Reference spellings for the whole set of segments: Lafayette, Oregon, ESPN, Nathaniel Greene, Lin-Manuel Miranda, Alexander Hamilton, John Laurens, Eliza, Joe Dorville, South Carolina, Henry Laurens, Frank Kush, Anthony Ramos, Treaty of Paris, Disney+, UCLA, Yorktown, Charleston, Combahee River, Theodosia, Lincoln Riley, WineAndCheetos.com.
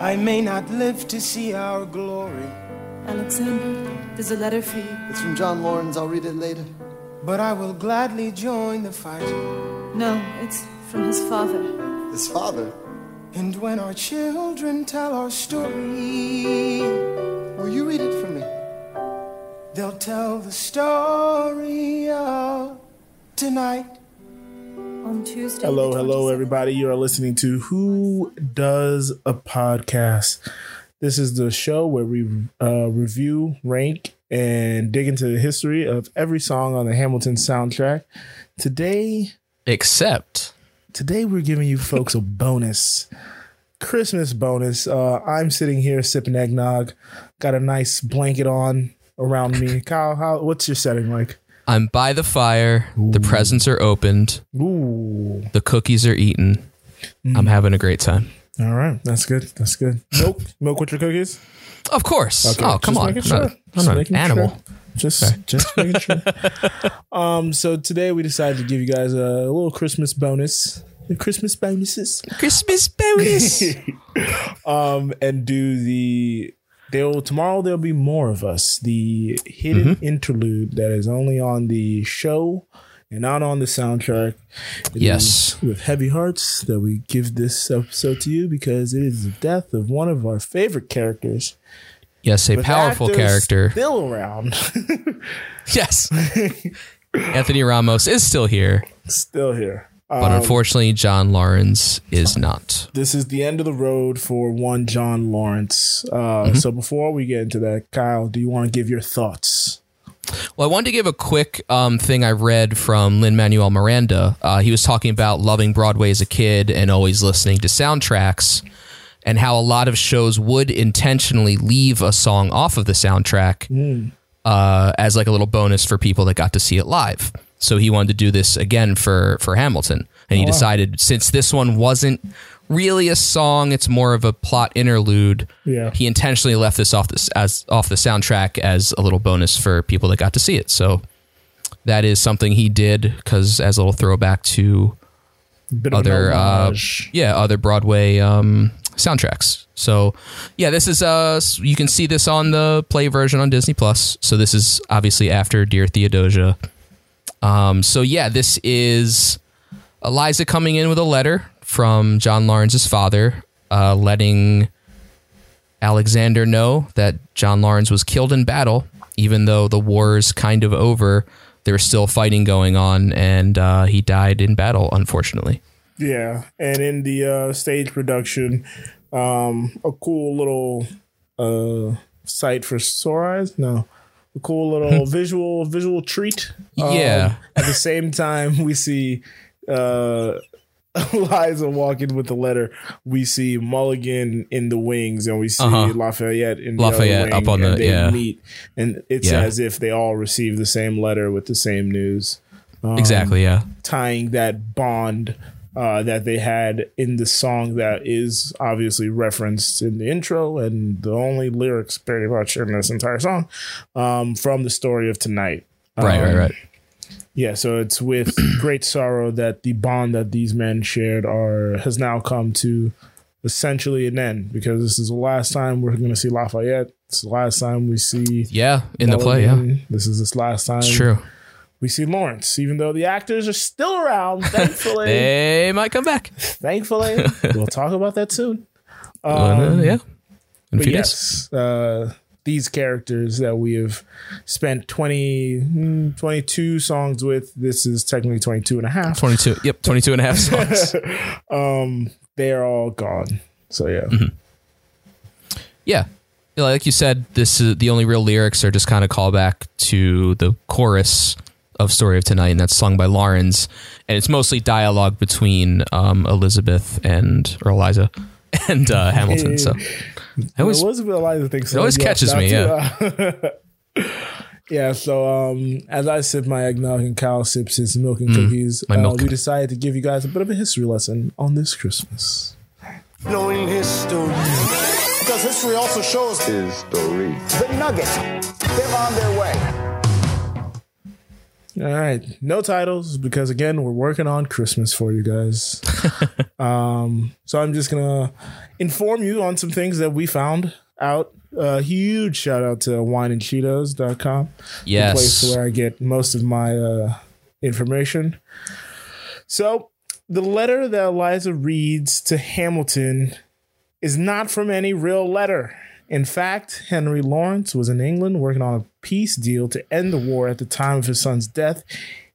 I may not live to see our glory. Alexander, there's a letter for you. It's from John Laurens. I'll read it later. But I will gladly join the fight. No, it's from his father. His father? And when our children tell our story... Will you read it for me? They'll tell the story of tonight. On Tuesday... Hello, everybody. You are listening to Who Does a Podcast. This is the show where we review, rank, and dig into the history of every song on the Hamilton soundtrack. Today we're giving you folks a bonus Christmas bonus. I'm sitting here sipping eggnog, got a nice blanket on around me. Kyle, what's your setting like? I'm by the fire. Ooh. The presents are opened. Ooh. The cookies are eaten. I'm having a great time. All right, that's good. That's good. Milk with your cookies? Of course. Okay. Oh, come on. Sure. I'm not an animal. Sure. Just making sure. So today we decided to give you guys a little Christmas bonus. Christmas bonus. And do the... Tomorrow there'll be more of us. The hidden interlude that is only on the show and not on the soundtrack. Yes. With heavy hearts that we give this episode to you because it is the death of one of our favorite characters. Yes, a powerful character. Still around. Yes. Anthony Ramos is still here. But unfortunately, John Laurens is not. This is the end of the road for one John Laurens. So before we get into that, Kyle, do you want to give your thoughts? Well, I wanted to give a quick thing I read from Lin-Manuel Miranda. He was talking about loving Broadway as a kid and always listening to soundtracks, and how a lot of shows would intentionally leave a song off of the soundtrack as like a little bonus for people that got to see it live. So he wanted to do this again for Hamilton. And he decided, since this one wasn't really a song, it's more of a plot interlude. Yeah. He intentionally left this off the soundtrack as a little bonus for people that got to see it. So that is something he did because as a little throwback to other Broadway soundtracks. So yeah, this is you can see this on the play version on Disney+. So this is obviously after Dear Theodosia. So yeah, this is Eliza coming in with a letter from John Laurens' father, letting Alexander know that John Laurens was killed in battle, even though the war is kind of over. There was still fighting going on, and he died in battle, unfortunately. Yeah, and in the stage production, a cool little sight for sore eyes. No, a cool little visual treat. Yeah. At the same time, we see Eliza walking with the letter. We see Mulligan in the wings, and we see Lafayette in the other wing, up on and the meet. And it's as if they all receive the same letter with the same news. Exactly. Yeah, tying that bond that they had in the song that is obviously referenced in the intro and the only lyrics pretty much in this entire song from the story of tonight. Right. Yeah, so it's with great sorrow that the bond that these men shared has now come to essentially an end because this is the last time we're going to see Lafayette. It's the last time we see... Yeah, in the play, yeah. This last time. It's true. We see Laurens, even though the actors are still around, thankfully. They might come back. Thankfully. We'll talk about that soon. But yes, these characters that we have spent 22 songs with, this is technically 22 and a half. 22 and a half songs. They're all gone. So, yeah. Mm-hmm. Yeah. Like you said, this is the only real lyrics are just kind of callback to the chorus of Story of Tonight, and that's sung by Laurens, and it's mostly dialogue between Eliza and Hamilton. So Elizabeth Eliza thinks so. It always catches me. Yeah. So as I sip my eggnog and Kyle sips his milk and cookies, we decided to give you guys a bit of a history lesson on this Christmas. Knowing history, because history also shows history. The nuggets, they're on their way. All right. No titles because, again, we're working on Christmas for you guys. So I'm just going to inform you on some things that we found out. A huge shout out to WineAndCheetos.com. Yes. The place where I get most of my information. So the letter that Eliza reads to Hamilton is not from any real letter. In fact, Henry Laurens was in England working on a peace deal to end the war at the time of his son's death.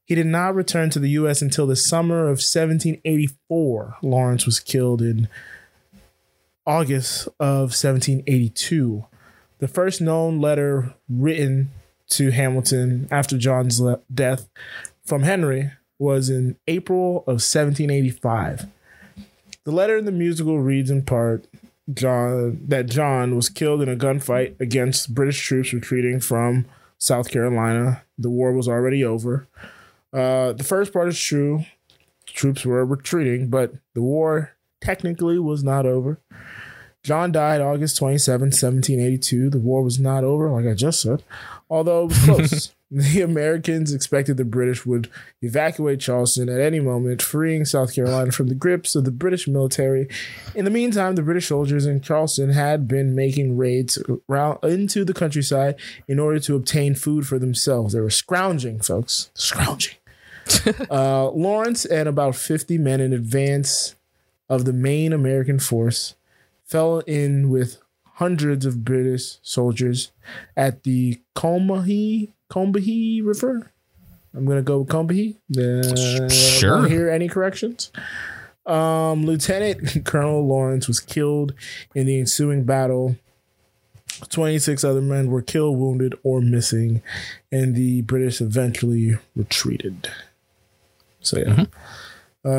He did not return to the U.S. until the summer of 1784. Laurens was killed in August of 1782. The first known letter written to Hamilton after John's death from Henry was in April of 1785. The letter in the musical reads in part... John was killed in a gunfight against British troops retreating from South Carolina. The war was already over. The first part is true. Troops were retreating, but the war technically was not over. John died August 27, 1782. The war was not over, like I just said, although it was close. The Americans expected the British would evacuate Charleston at any moment, freeing South Carolina from the grips of the British military. In the meantime, the British soldiers in Charleston had been making raids into the countryside in order to obtain food for themselves. They were scrounging, folks. Scrounging. Laurens and about 50 men in advance of the main American force fell in with hundreds of British soldiers at the Combahee River. I'm going to go with Combahee. Sure. I don't hear any corrections. Lieutenant Colonel Laurens was killed in the ensuing battle. 26 other men were killed, wounded, or missing, and the British eventually retreated. So, yeah. Mm-hmm.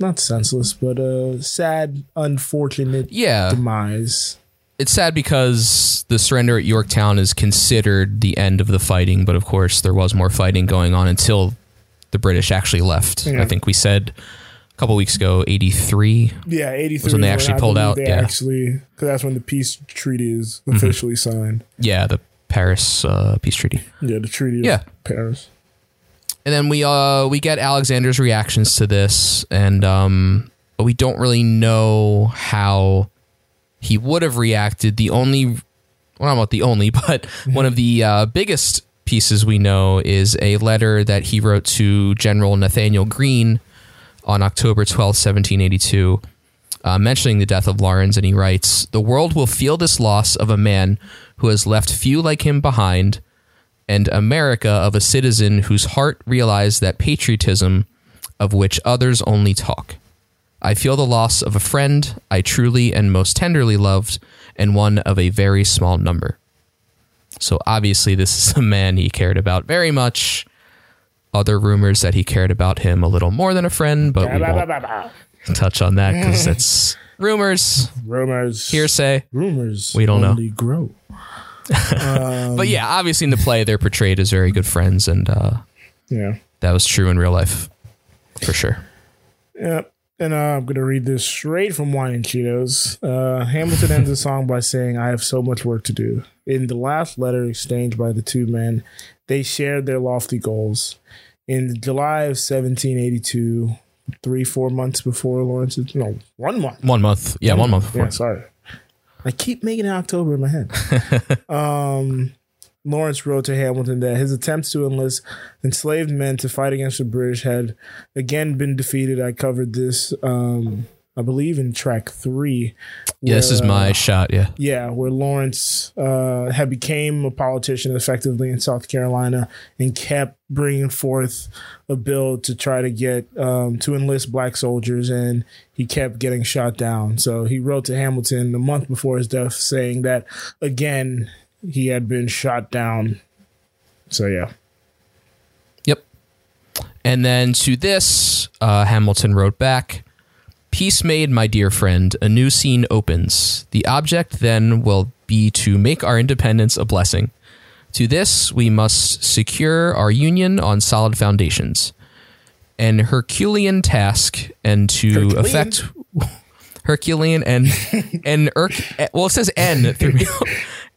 Not senseless, but sad, unfortunate demise. It's sad because the surrender at Yorktown is considered the end of the fighting, but of course there was more fighting going on until the British actually left. Yeah. I think we said a couple weeks ago, 83. Yeah, 83 was when they actually pulled out. Actually, because that's when the peace treaty is officially signed. Yeah, the Paris peace treaty. Yeah, the Treaty of Paris. And then we get Alexander's reactions to this, and but we don't really know how he would have reacted. One of the biggest pieces we know is a letter that he wrote to General Nathaniel Greene on October 12, 1782, mentioning the death of Laurens. And he writes, "The world will feel this loss of a man who has left few like him behind, and America of a citizen whose heart realized that patriotism of which others only talk. I feel the loss of a friend I truly and most tenderly loved, and one of a very small number." So obviously this is a man he cared about very much. Other rumors that he cared about him a little more than a friend, but we won't touch on that because that's rumors. Rumors. Hearsay. Rumors. We don't know. Grow. But yeah, obviously in the play they're portrayed as very good friends, and that was true in real life for sure. Yep. And I'm going to read this straight from Wine and Cheetos. Hamilton ends the song by saying, "I have so much work to do." In the last letter exchanged by the two men, they shared their lofty goals. In July of 1782, 4 months before Laurens's... No, 1 month. 1 month. Yeah, 1 month before. Yeah, sorry. I keep making it October in my head. Laurens wrote to Hamilton that his attempts to enlist enslaved men to fight against the British had again been defeated. I covered this, I believe, in track 3. Where, this is my shot. Yeah. Yeah. Where Laurens had became a politician effectively in South Carolina and kept bringing forth a bill to try to get to enlist black soldiers. And he kept getting shot down. So he wrote to Hamilton a month before his death saying that again, he had been shot down. So, yeah. Yep. And then to this, Hamilton wrote back, "Peace made, my dear friend, a new scene opens. The object then will be to make our independence a blessing. To this, we must secure our union on solid foundations. An Herculean task, and to effect... Herculean and... well, it says N through me.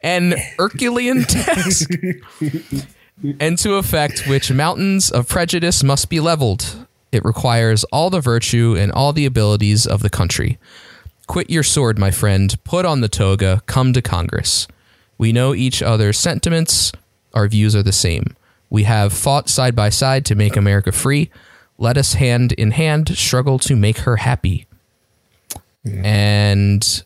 An Herculean task into effect which mountains of prejudice must be leveled. It requires all the virtue and all the abilities of the country. Quit your sword, my friend. Put on the toga. Come to Congress. We know each other's sentiments. Our views are the same. We have fought side by side to make America free. Let us hand in hand struggle to make her happy. Yeah. And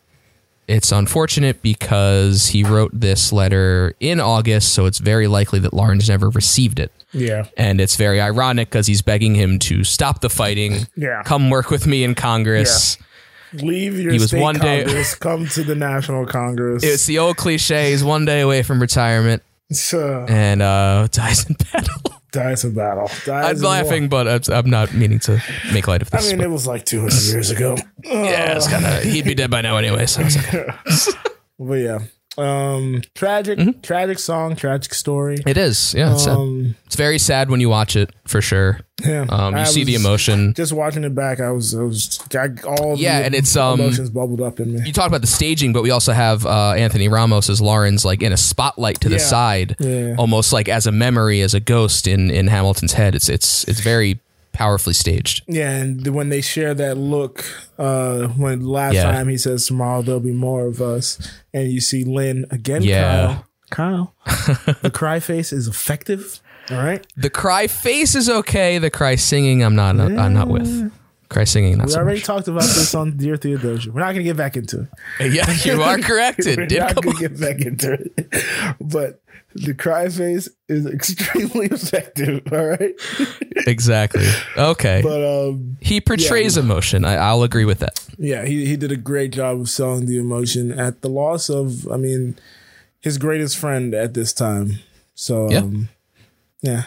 it's unfortunate because he wrote this letter in August, so it's very likely that Laurens never received it. Yeah. And it's very ironic because he's begging him to stop the fighting. Yeah. Come work with me in Congress. Yeah. Leave your state Congress, come to the National Congress. It's the old cliche. He's one day away from retirement. And dies in battle. Dies I'm laughing, but I'm not meaning to make light of this. I mean, it was like 200 years ago. Yeah, it's kind of. He'd be dead by now anyway. So it's okay. But yeah, tragic song, tragic story. It is. Yeah, it's sad. It's very sad when you watch it for sure. Yeah, you see the emotion. Just watching it back, all the emotions bubbled up in me. You talk about the staging, but we also have Anthony Ramos as Laurens, like in a spotlight to the side, almost like as a memory, as a ghost in Hamilton's head. It's very powerfully staged. Yeah, and when they share that look, when last time he says tomorrow there'll be more of us, and you see Lynn again. Yeah, Kyle, the cry face is effective. All right. The cry face is okay. The cry singing, I'm not with. Cry singing, not so much. We already talked about this on Dear Theodosia. We're not going to get back into it. Yeah, you are correct. We're not going to get back into it. But the cry face is extremely effective. All right. Exactly. Okay. But he portrays emotion. I'll agree with that. Yeah, he did a great job of selling the emotion at the loss of, I mean, his greatest friend at this time. So, yeah,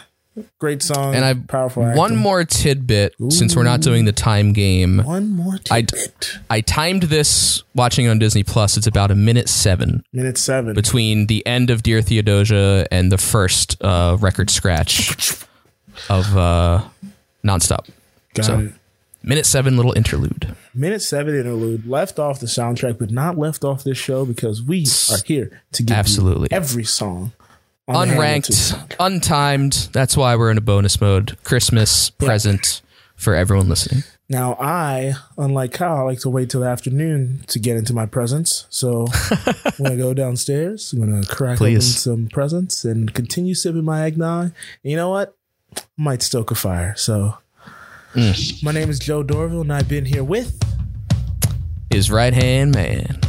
great song and powerful acting. One more tidbit. Ooh. Since we're not doing the time game. One more tidbit. I timed this watching on Disney+. It's about 1:07. Between the end of Dear Theodosia and the first record scratch of Nonstop. Got it. 1:07 little interlude. 1:07 interlude left off the soundtrack, but not left off this show because we are here to give you every song. Unranked, untimed. That's why we're in a bonus mode. Christmas present for everyone listening. Now, I, unlike Kyle, like to wait till the afternoon to get into my presents. So I'm going to go downstairs. I'm going to crack open some presents and continue sipping my eggnog. And you know what? I might stoke a fire. So my name is Joe Dorville, and I've been here with... his right-hand man.